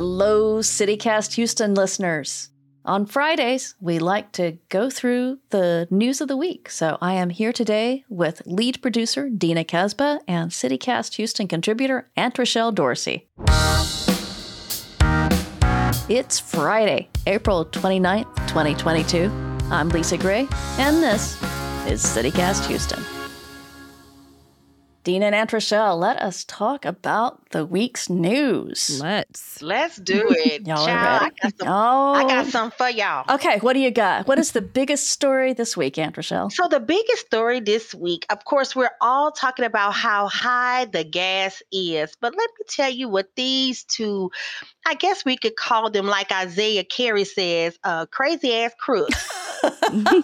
Hello, CityCast Houston listeners. On Fridays, we like to go through the news of the week. So I am here today with lead producer Dina Kasba and CityCast Houston contributor Aunt Rochelle Dorsey. It's Friday, April 29th, 2022. I'm Lisa Gray, and this is CityCast Houston. Dina and Aunt Rochelle, let us talk about the week's news. Let's do it. Y'all are ready? I got some for y'all. Okay, what do you got? What is the biggest story this week, Aunt Rochelle? So the biggest story this week, of course, we're all talking about how high the gas is. But let me tell you what these two, I guess we could call them, like Isaiah Carey says, crazy ass crooks. Let me tell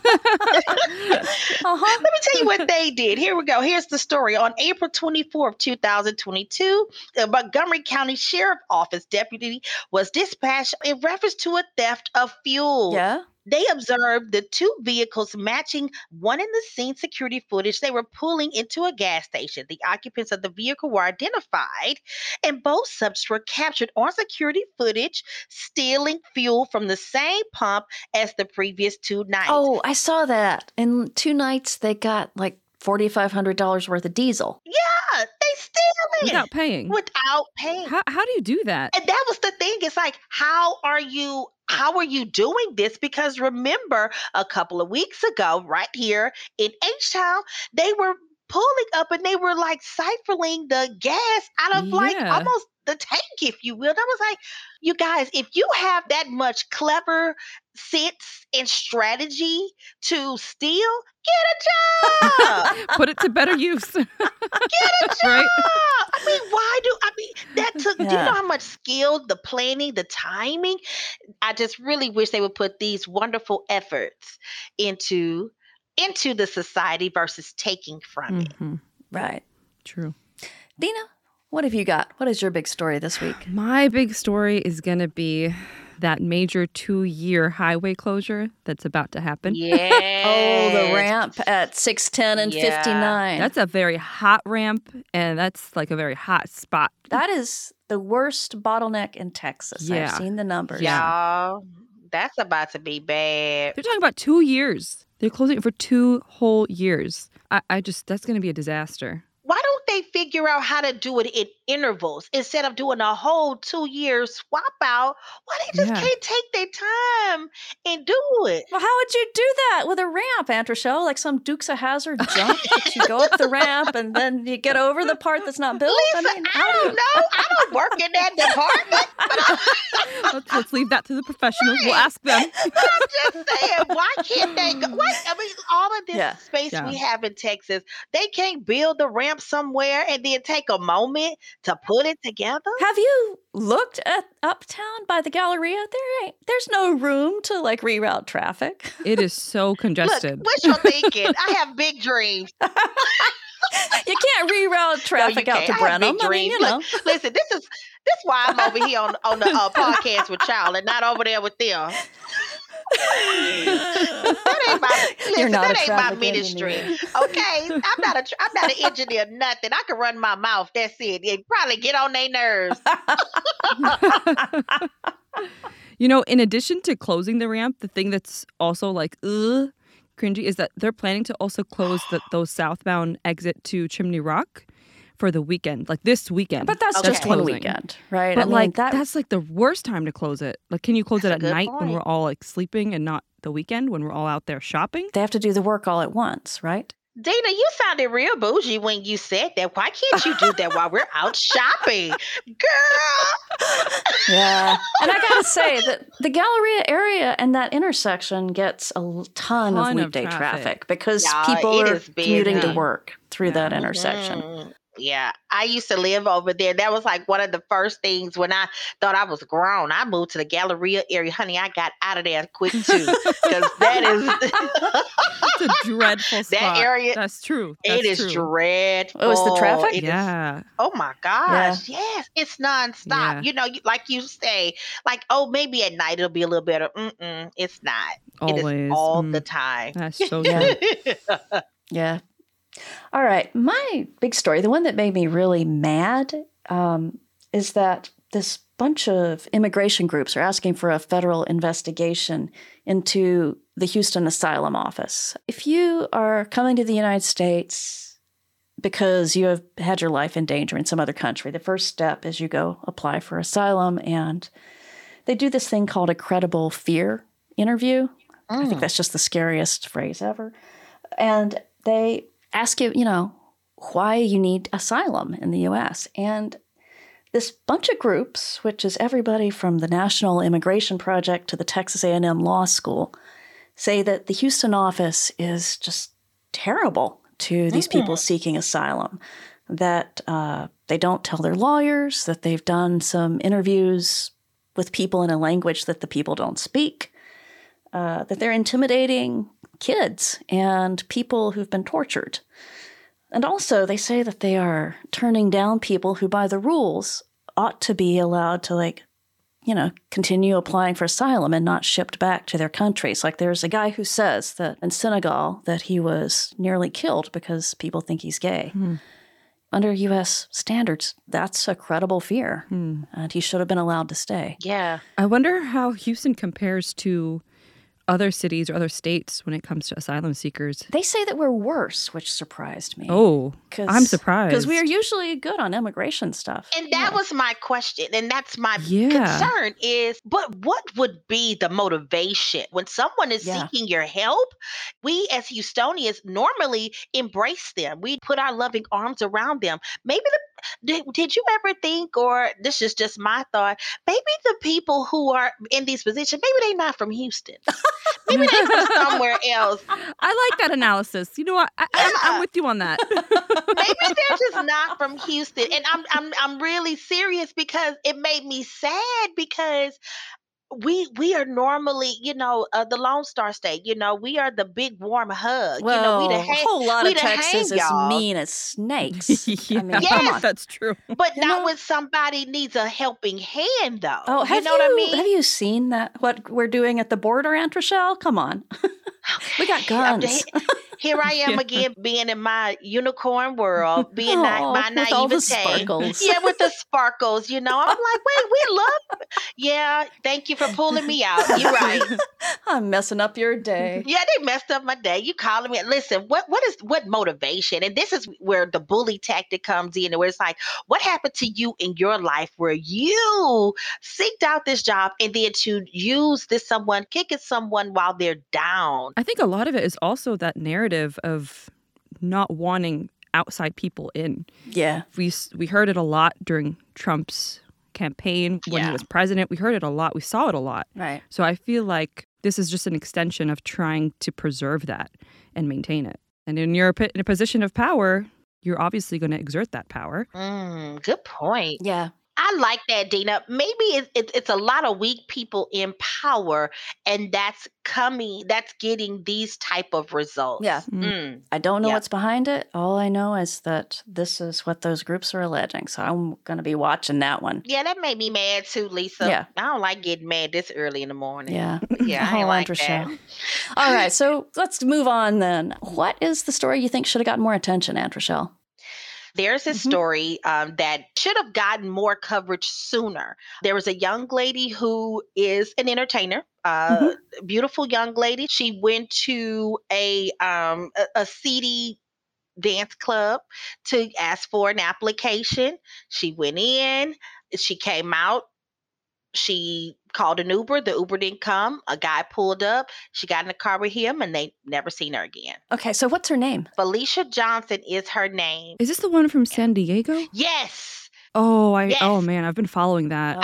you what they did. Here we go. Here's the story. On April 24th, 2022, the Montgomery County Sheriff's Office deputy was dispatched in reference to a theft of fuel. Yeah. They observed the two vehicles matching one in the scene security footage. They were pulling into a gas station. The occupants of the vehicle were identified, and both subjects were captured on security footage, stealing fuel from the same pump as the previous two nights. Oh, I saw that. And two nights they got like $4,500 worth of diesel. Yeah, they steal it. Without paying. Without paying. How do you do that? And that was the thing. It's like, how are you doing this? Because remember, a couple of weeks ago, right here in H-Town, they were pulling up and they were like siphoning the gas out of like almost the tank, if you will. And I was like, you guys, if you have that much clever sense and strategy to steal, get a job. Put it to better use. Get a job. Right? I mean, do you know how much skill, the planning, the timing? I just really wish they would put these wonderful efforts into the society versus taking from it. Right. True. Dina, what have you got? What is your big story this week? My big story is going to be that major 2-year highway closure that's about to happen. Yeah. Oh, the ramp at 610 and 59. That's a very hot ramp, and that's like a very hot spot. That is the worst bottleneck in Texas. Yeah. I've seen the numbers. Yeah. That's about to be bad. They're talking about 2 years. They're closing it for 2 whole years. I just, that's going to be a disaster. Why don't they figure out how to do it in intervals instead of doing a whole 2-year swap out? Why they just can't take their time and do it? Well, how would you do that with a ramp, Aunt Rochelle? Like some Dukes of Hazzard jump that you go up the ramp and then you get over the part that's not built? Lisa, I don't know. I don't work in that department. Let's leave that to the professionals. Right. We'll ask them. But I'm just saying, why can't they go? I mean, all of this space we have in Texas, they can't build the ramp somewhere and then take a moment to put it together. Have you looked at Uptown by the Galleria? There's no room to like reroute traffic. It is so congested. Look, what you're thinking? I have big dreams. You can't reroute traffic out to Brenham. I mean, you know. Look, listen, this is why I'm over here on the podcast with y'all and not over there with them. That ain't my ministry. Engineer. Okay, I'm not an engineer. Nothing. I can run my mouth. That's it. It probably get on their nerves. You know, in addition to closing the ramp, the thing that's also like cringy is that they're planning to also close those southbound exit to Chimney Rock for the weekend, like this weekend. But that's just one weekend, right? But I mean, like that's like the worst time to close it. Like, can you close it at night when we're all like sleeping, and not the weekend when we're all out there shopping? They have to do the work all at once, right? Dina, you sounded real bougie when you said that. Why can't you do that while we're out shopping? Girl! Yeah. And I got to say that the Galleria area and that intersection gets a ton of weekday traffic because people are commuting to work through that intersection. Mm-hmm. Yeah, I used to live over there. That was like one of the first things when I thought I was grown. I moved to the Galleria area. Honey, I got out of there quick, too. Because that's a dreadful spot. That area. That's true. It is dreadful. Oh, it's the traffic? It is, oh, my gosh. Yeah. Yes, it's nonstop. Yeah. You know, like you say, like, oh, maybe at night it'll be a little better. Mm-mm, it's not. Always. It is all the time. That's so true. Yeah. All right. My big story, the one that made me really mad, is that this bunch of immigration groups are asking for a federal investigation into the Houston Asylum Office. If you are coming to the United States because you have had your life in danger in some other country, the first step is you go apply for asylum, and they do this thing called a credible fear interview. I think that's just the scariest phrase ever. And they ask you, you know, why you need asylum in the U.S. And this bunch of groups, which is everybody from the National Immigration Project to the Texas A&M Law School, say that the Houston office is just terrible to these people seeking asylum, that they don't tell their lawyers, that they've done some interviews with people in a language that the people don't speak, that they're intimidating kids and people who've been tortured. And also, they say that they are turning down people who, by the rules, ought to be allowed to, like, you know, continue applying for asylum and not shipped back to their countries. Like, there's a guy who says that in Senegal that he was nearly killed because people think he's gay. Mm. Under U.S. standards, that's a credible fear, and he should have been allowed to stay. Yeah. I wonder how Houston compares to other cities or other states when it comes to asylum seekers. They say that we're worse, which surprised me. Oh, I'm surprised. Because we are usually good on immigration stuff. And that was my question. And that's my concern is, but what would be the motivation? When someone is seeking your help, we as Houstonians normally embrace them. We put our loving arms around them. Maybe did you ever think, or this is just my thought, maybe the people who are in these positions, maybe they're not from Houston. Maybe they're from somewhere else. I like that analysis. You know what? I'm with you on that. Maybe they're just not from Houston. And I'm really serious, because it made me sad, because we are normally, you know, the Lone Star State. You know, we are the big warm hug. Well, you know, a whole lot of Texas is mean as snakes. I mean, yes, that's true. But not when somebody needs a helping hand, though. Oh, you know what I mean? Have you seen that? What we're doing at the border, Aunt Rochelle? Come on, we got guns. Here I am again, being in my unicorn world, being my naivete. With all the sparkles. Yeah, with the sparkles, you know. I'm like, wait, we love it. Yeah, thank you for pulling me out. You're right. I'm messing up your day. Yeah, they messed up my day. You calling me. Listen, what motivation? And this is where the bully tactic comes in, where it's like, what happened to you in your life where you seeked out this job and then to use this someone, kicking someone while they're down? I think a lot of it is also that narrative of not wanting outside people in. Yeah. We heard it a lot during Trump's campaign when he was president. We heard it a lot. We saw it a lot. Right. So I feel like this is just an extension of trying to preserve that and maintain it. And when you're in a position of power, you're obviously going to exert that power. Good point. Yeah. I like that, Dina. Maybe it's a lot of weak people in power, and that's getting these type of results. Yeah. Mm. I don't know what's behind it. All I know is that this is what those groups are alleging. So I'm going to be watching that one. Yeah, that made me mad too, Lisa. Yeah. I don't like getting mad this early in the morning. Yeah. Yeah, I like that. All right, so let's move on then. What is the story you think should have gotten more attention, Aunt Rochelle? There's a story that should have gotten more coverage sooner. There was a young lady who is an entertainer. Beautiful young lady. She went to a seedy dance club to ask for an application. She went in. She came out. She called an Uber. The Uber didn't come. A guy pulled up. She got in the car with him, and they never seen her again. Okay, so what's her name? Felicia Johnson is her name. Is this the one from San Diego? Yes. Oh, oh man, I've been following that.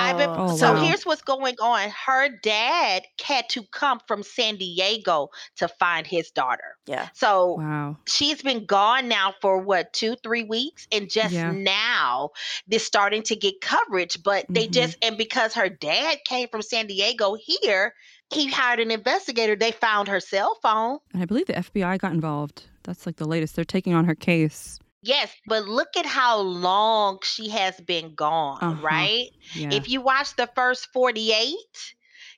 Here's what's going on. Her dad had to come from San Diego to find his daughter. Yeah. So she's been gone now for 2-3 weeks. And just now they're starting to get coverage, but they and because her dad came from San Diego here, he hired an investigator. They found her cell phone. And I believe the FBI got involved. That's like the latest. They're taking on her case. Yes, but look at how long she has been gone, right? Yeah. If you watch the first 48,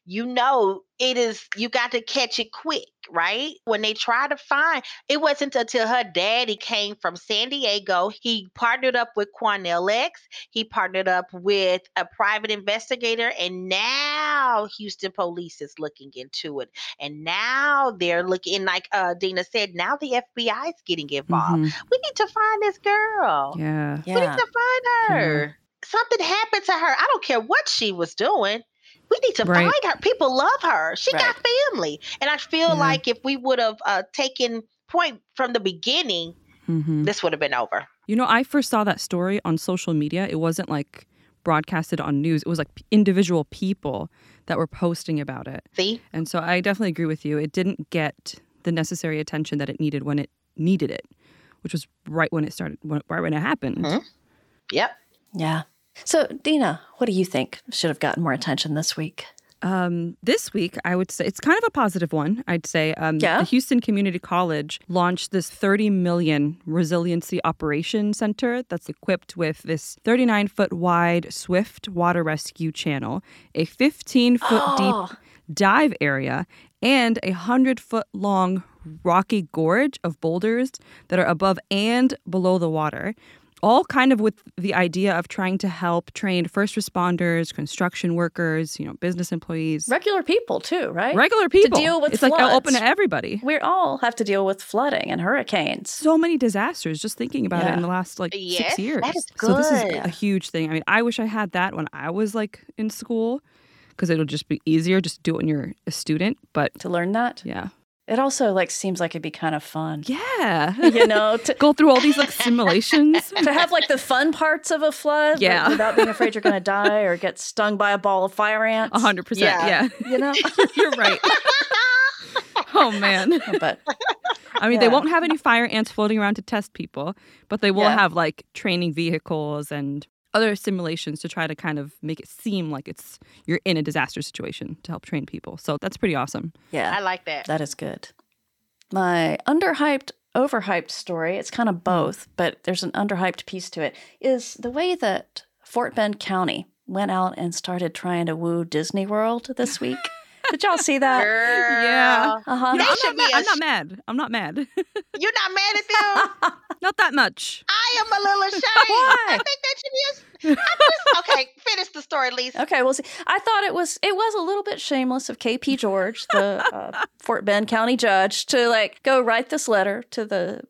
you know, it is, you got to catch it quick, right? When they try to find, it wasn't until her daddy came from San Diego. He partnered up with Quanell X. He partnered up with a private investigator, and now Houston police is looking into it. And now they're looking, like Dina said, now the FBI is getting involved. Mm-hmm. We need to find this girl. Yeah. We need to find her. Yeah. Something happened to her. I don't care what she was doing. We need to find her. People love her. She got family. And I feel like if we would have taken point from the beginning, this would have been over. You know, I first saw that story on social media. It wasn't like broadcasted on news. It was like individual people that were posting about it. See? And so I definitely agree with you. It didn't get the necessary attention that it needed when it needed it, which was right when it started, right when it happened. Mm-hmm. Yep. Yeah. So, Dina, what do you think should have gotten more attention this week? This week, I would say it's kind of a positive one, I'd say. The Houston Community College launched this $30 million resiliency operation center that's equipped with this 39-foot wide swift water rescue channel, a 15-foot deep dive area, and a 100-foot long rocky gorge of boulders that are above and below the water. All kind of with the idea of trying to help train first responders, construction workers, you know, business employees. Regular people too, right? Regular people. To deal with floods. It's like open to everybody. We all have to deal with flooding and hurricanes. So many disasters, just thinking about it in the last 6 years. That is good. So this is a huge thing. I mean, I wish I had that when I was in school, because it'll just be easier just to do it when you're a student. But to learn that? Yeah. It also seems like it'd be kind of fun. Yeah. You know, to go through all these simulations. To have the fun parts of a flood without being afraid you're going to die or get stung by a ball of fire ants. 100%. Yeah. You know? You're right. Oh, man. But I mean, they won't have any fire ants floating around to test people, but they will have training vehicles and other simulations to try to kind of make it seem like it's you're in a disaster situation to help train people. So that's pretty awesome. Yeah. I like that. That is good. My underhyped, overhyped story, it's kind of both, but there's an underhyped piece to it, is the way that Fort Bend County went out and started trying to woo Disney World this week. Did y'all see that? Girl. Yeah. You know, I'm not mad. I'm not mad. You're not mad at them? Not that much. I am a little ashamed. I think that should be okay, finish the story, Lisa. Okay, we'll see. I thought it was a little bit shameless of KP George, the Fort Bend County judge, to go write this letter to the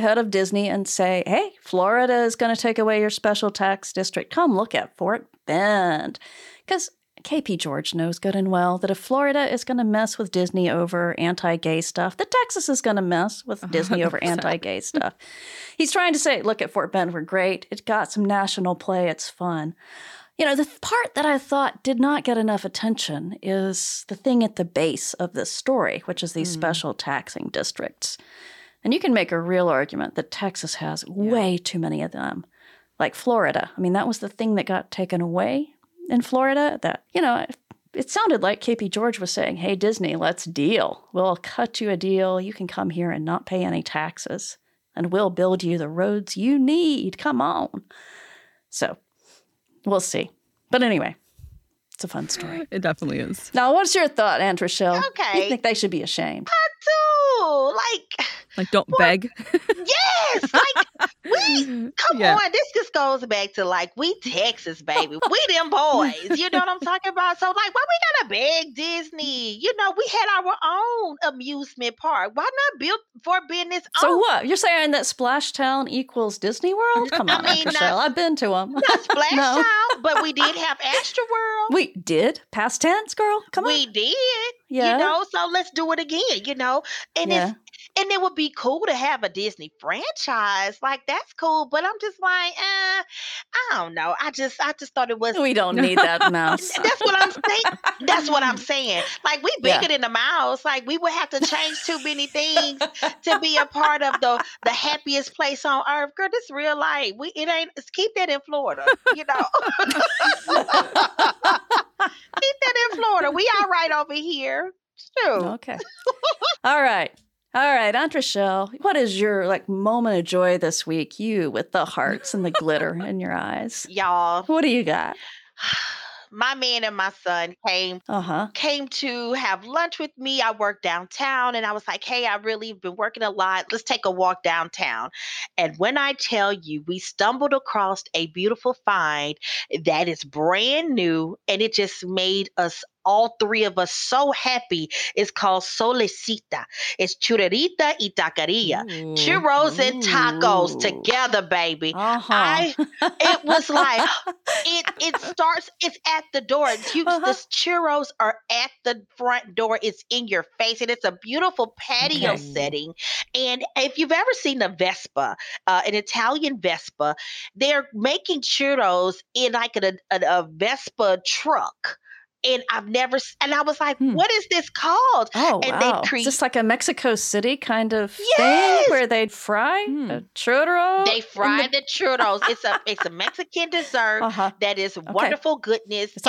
head of Disney and say, hey, Florida is going to take away your special tax district. Come look at Fort Bend. Because KP George knows good and well that if Florida is going to mess with Disney over anti-gay stuff, that Texas is going to mess with Disney over anti-gay stuff. He's trying to say, look at Fort Bend, we're great. It got some national play. It's fun. You know, the part that I thought did not get enough attention is the thing at the base of this story, which is these special taxing districts. And you can make a real argument that Texas has way too many of them, like Florida. I mean, that was the thing that got taken away in Florida, that, you know, it sounded like KP George was saying, hey, Disney, let's deal. We'll cut you a deal. You can come here and not pay any taxes, and we'll build you the roads you need. Come on. So we'll see. But anyway, it's a fun story. It definitely is. Now, what's your thought, Aunt Rochelle? Okay. You think they should be ashamed? I do. Don't beg. Yes. Come on. This just goes back to we Texas, baby. We them boys. You know what I'm talking about? So why we gotta beg Disney? You know, we had our own amusement park. Why not build Fort Bend its own? So what? You're saying that Splashtown equals Disney World? Come on, Rochelle. I've been to them. Not Splashtown, but we did have Astro World. We did? Past tense, girl? Come on. We did. Yeah. You know, so let's do it again, you know. And And it would be cool to have a Disney franchise. That's cool. But I'm just I don't know. I just thought it was. We don't need that mouse. That's what I'm saying. That's what I'm saying. We bigger than the mouse. We would have to change too many things to be a part of the happiest place on earth. Girl, this real life. Keep that in Florida, you know. Keep that in Florida. We all right over here. True. Okay. All right, Aunt Rochelle, what is your moment of joy this week? You with the hearts and the glitter in your eyes. Y'all. What do you got? my man and my son came to have lunch with me. I worked downtown and I was like, hey, I really been working a lot. Let's take a walk downtown. And when I tell you, we stumbled across a beautiful find that is brand new, and it just made us all three of us so happy. It's called Solecita. It's churrerita y taqueria. Ooh. Churros and tacos together, baby. It was like, it starts, it's at the door. The churros are at the front door. It's in your face. And it's a beautiful patio setting. And if you've ever seen a Vespa, an Italian Vespa, they're making churros in like a Vespa truck. And I was like, what is this called? Oh, and wow. It's just like a Mexico City kind of thing where they'd fry a churro. They fry the churros. It's a Mexican dessert that is wonderful goodness. It's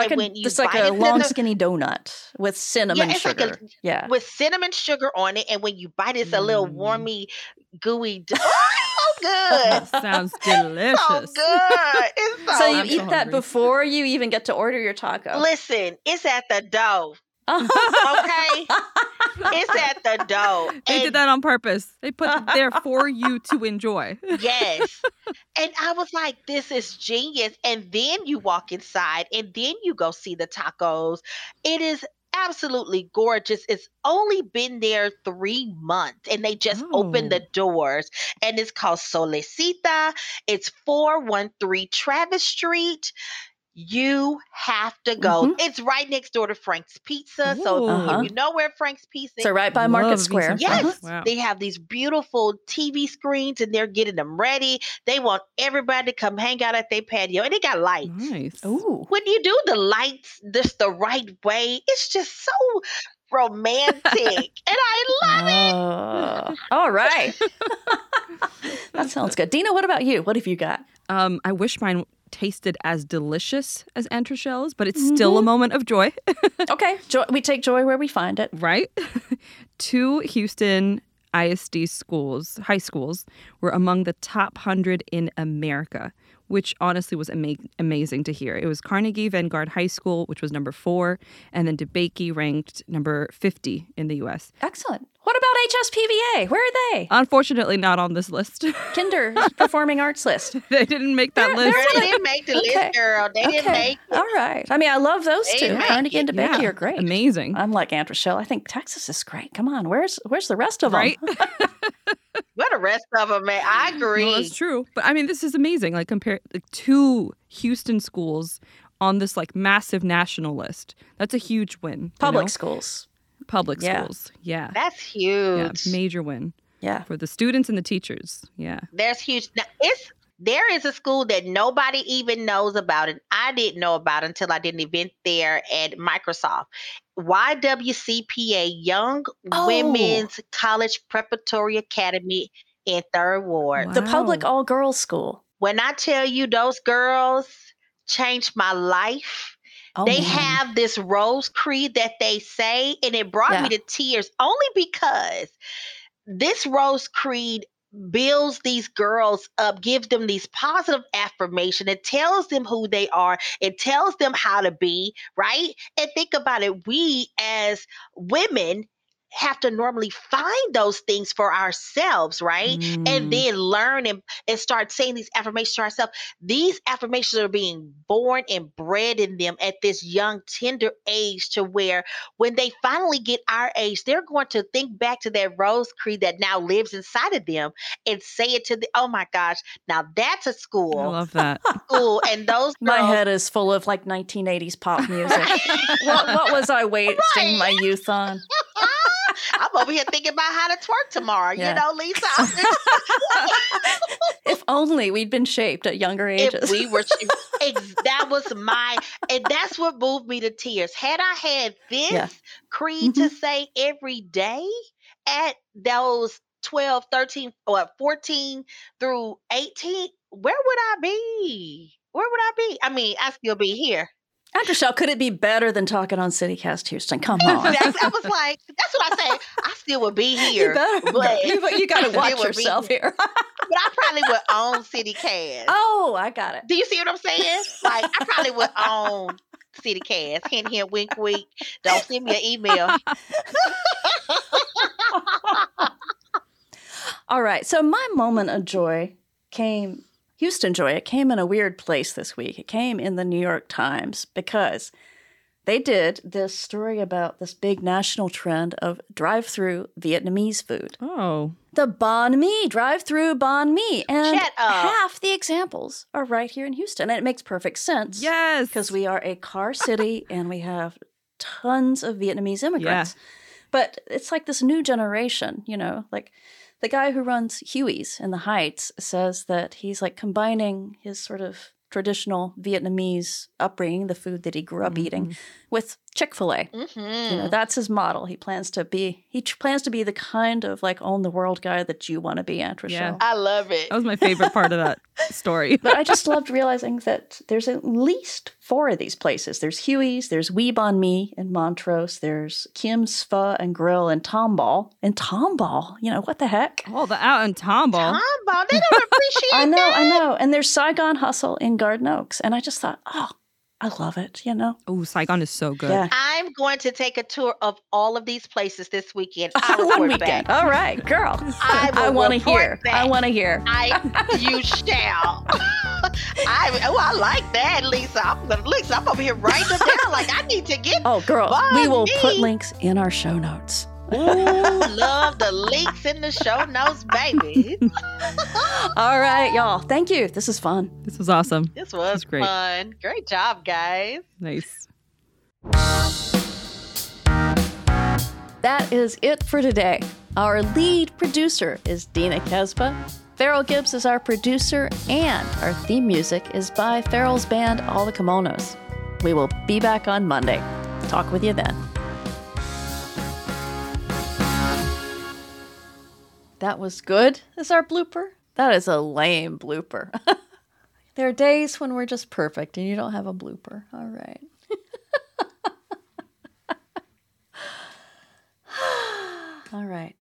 like a long skinny donut with cinnamon sugar. With cinnamon sugar on it. And when you bite it, it's a little warmy, gooey good. Sounds delicious. So good. So you eat that before you even get to order your taco. Listen, it's at the dough. Okay? It's at the dough. They did that on purpose. They put it there for you to enjoy. Yes. And I was like, this is genius. And then you walk inside and then you go see the tacos. It is absolutely gorgeous. It's only been there 3 months and they just opened the doors, and it's called Solecita. It's 413 Travis Street. You have to go. It's right next door to Frank's Pizza. Ooh, so if you know where Frank's Pizza is. So right by Market Square. Yes. Wow. They have these beautiful TV screens and they're getting them ready. They want everybody to come hang out at their patio. And they got lights. Nice. Ooh. When you do the lights just the right way, it's just so romantic. And I love it. All right. That sounds good. Dina, what about you? What have you got? I wish mine tasted as delicious as Aunt Rochelle's, but it's still a moment of joy. Okay, joy, we take joy where we find it. Right? 2 Houston ISD schools, high schools, were among the top 100 in America, which honestly was amazing to hear. It was Carnegie Vanguard High School, which was number 4, and then DeBakey ranked number 50 in the U.S. Excellent. What about HSPVA? Where are they? Unfortunately, not on this list. Kinder Performing Arts list. They didn't make that list. They didn't make the list, girl. They didn't make it. All right. I mean, I love those two. Carnegie and DeBakey are great. Amazing. I'm like Aunt Rochelle. I think Texas is great. Come on. Where's the rest of them? Right? Where the rest of them, man? I agree. Well, it's true. But, I mean, this is amazing. Like, compare 2 Houston schools on this, like, massive national list. That's a huge win. Public schools. Yeah. That's huge. Yeah, major win. Yeah. For the students and the teachers. Yeah. That's huge. Now, there is a school that nobody even knows about, and I didn't know about until I did an event there at Microsoft. YWCPA, Young Women's College Preparatory Academy in Third Ward. Wow. The public all-girls school. When I tell you those girls changed my life. They have this Rose Creed that they say, and it brought me to tears only because this Rose Creed builds these girls up, gives them these positive affirmation. It tells them who they are. It tells them how to be, right? And think about it. We as women have to normally find those things for ourselves, right? And then learn and start saying these affirmations to ourselves. These affirmations are being born and bred in them at this young, tender age, to where when they finally get our age, they're going to think back to that Rose Creed that now lives inside of them and say it to oh my gosh, now that's a school. I love that. School. And those girls, my head is full of like 1980s pop music. What was I wasting my youth on? I'm over here thinking about how to twerk tomorrow, you know, Lisa. If only we'd been shaped at younger ages. If we were, that was and that's what moved me to tears. Had I had this creed to say every day at those 12, 13, or 14 through 18, where would I be? I mean, I'd still be here. Aunt Rochelle, could it be better than talking on CityCast Houston? Come on. I was like, that's what I say. I still would be here. You better. But you got to watch yourself here. But I probably would own CityCast. Oh, I got it. Do you see what I'm saying? Like, I probably would own CityCast. Hint, hint, wink, wink. Don't send me an email. All right. So my moment of joy came, Houston joy, it came in a weird place this week. It came in the New York Times because they did this story about this big national trend of drive-through Vietnamese food. Oh. The banh mi, drive-through banh mi. And half the examples are right here in Houston. And it makes perfect sense. Yes. Because we are a car city and we have tons of Vietnamese immigrants. Yeah. But it's like this new generation, you know, like the guy who runs Hughie's in the Heights says that he's like combining his sort of traditional Vietnamese upbringing, the food that he grew up eating, with Chick-fil-A. Mm-hmm. You know, that's his model. He plans to be the kind of like own the world guy that you want to be, Aunt Rochelle. Yeah. I love it. That was my favorite part of that story. But I just loved realizing that there's at least four of these places. There's Hughie's, there's Oui Banh Mi in Montrose, there's Kim's Pho and Grill in Tomball. In Tomball? You know, what the heck? Oh, the out in Tomball. Tomball, they don't appreciate I know. And there's Saigon Hustle in Garden Oaks. And I just thought, oh, I love it, you know. Oh, Saigon is so good. Yeah. I'm going to take a tour of all of these places this weekend. I'll report back. All right, girl. I want to hear. You shall. I like that, Lisa. I'm over here writing them down. Like, I need to get. Oh, girl, we will put links in our show notes. Ooh, love the links in the show notes, baby. All right, y'all. Thank you. This is fun. This was awesome. This was great. Fun. Great job, guys. Nice. That is it for today. Our lead producer is Dina Kasba. Farrell Gibbs is our producer, and our theme music is by Farrell's band, All the Kimonos. We will be back on Monday. Talk with you then. That was good. Is our blooper? That is a lame blooper. There are days when we're just perfect and you don't have a blooper. All right. All right.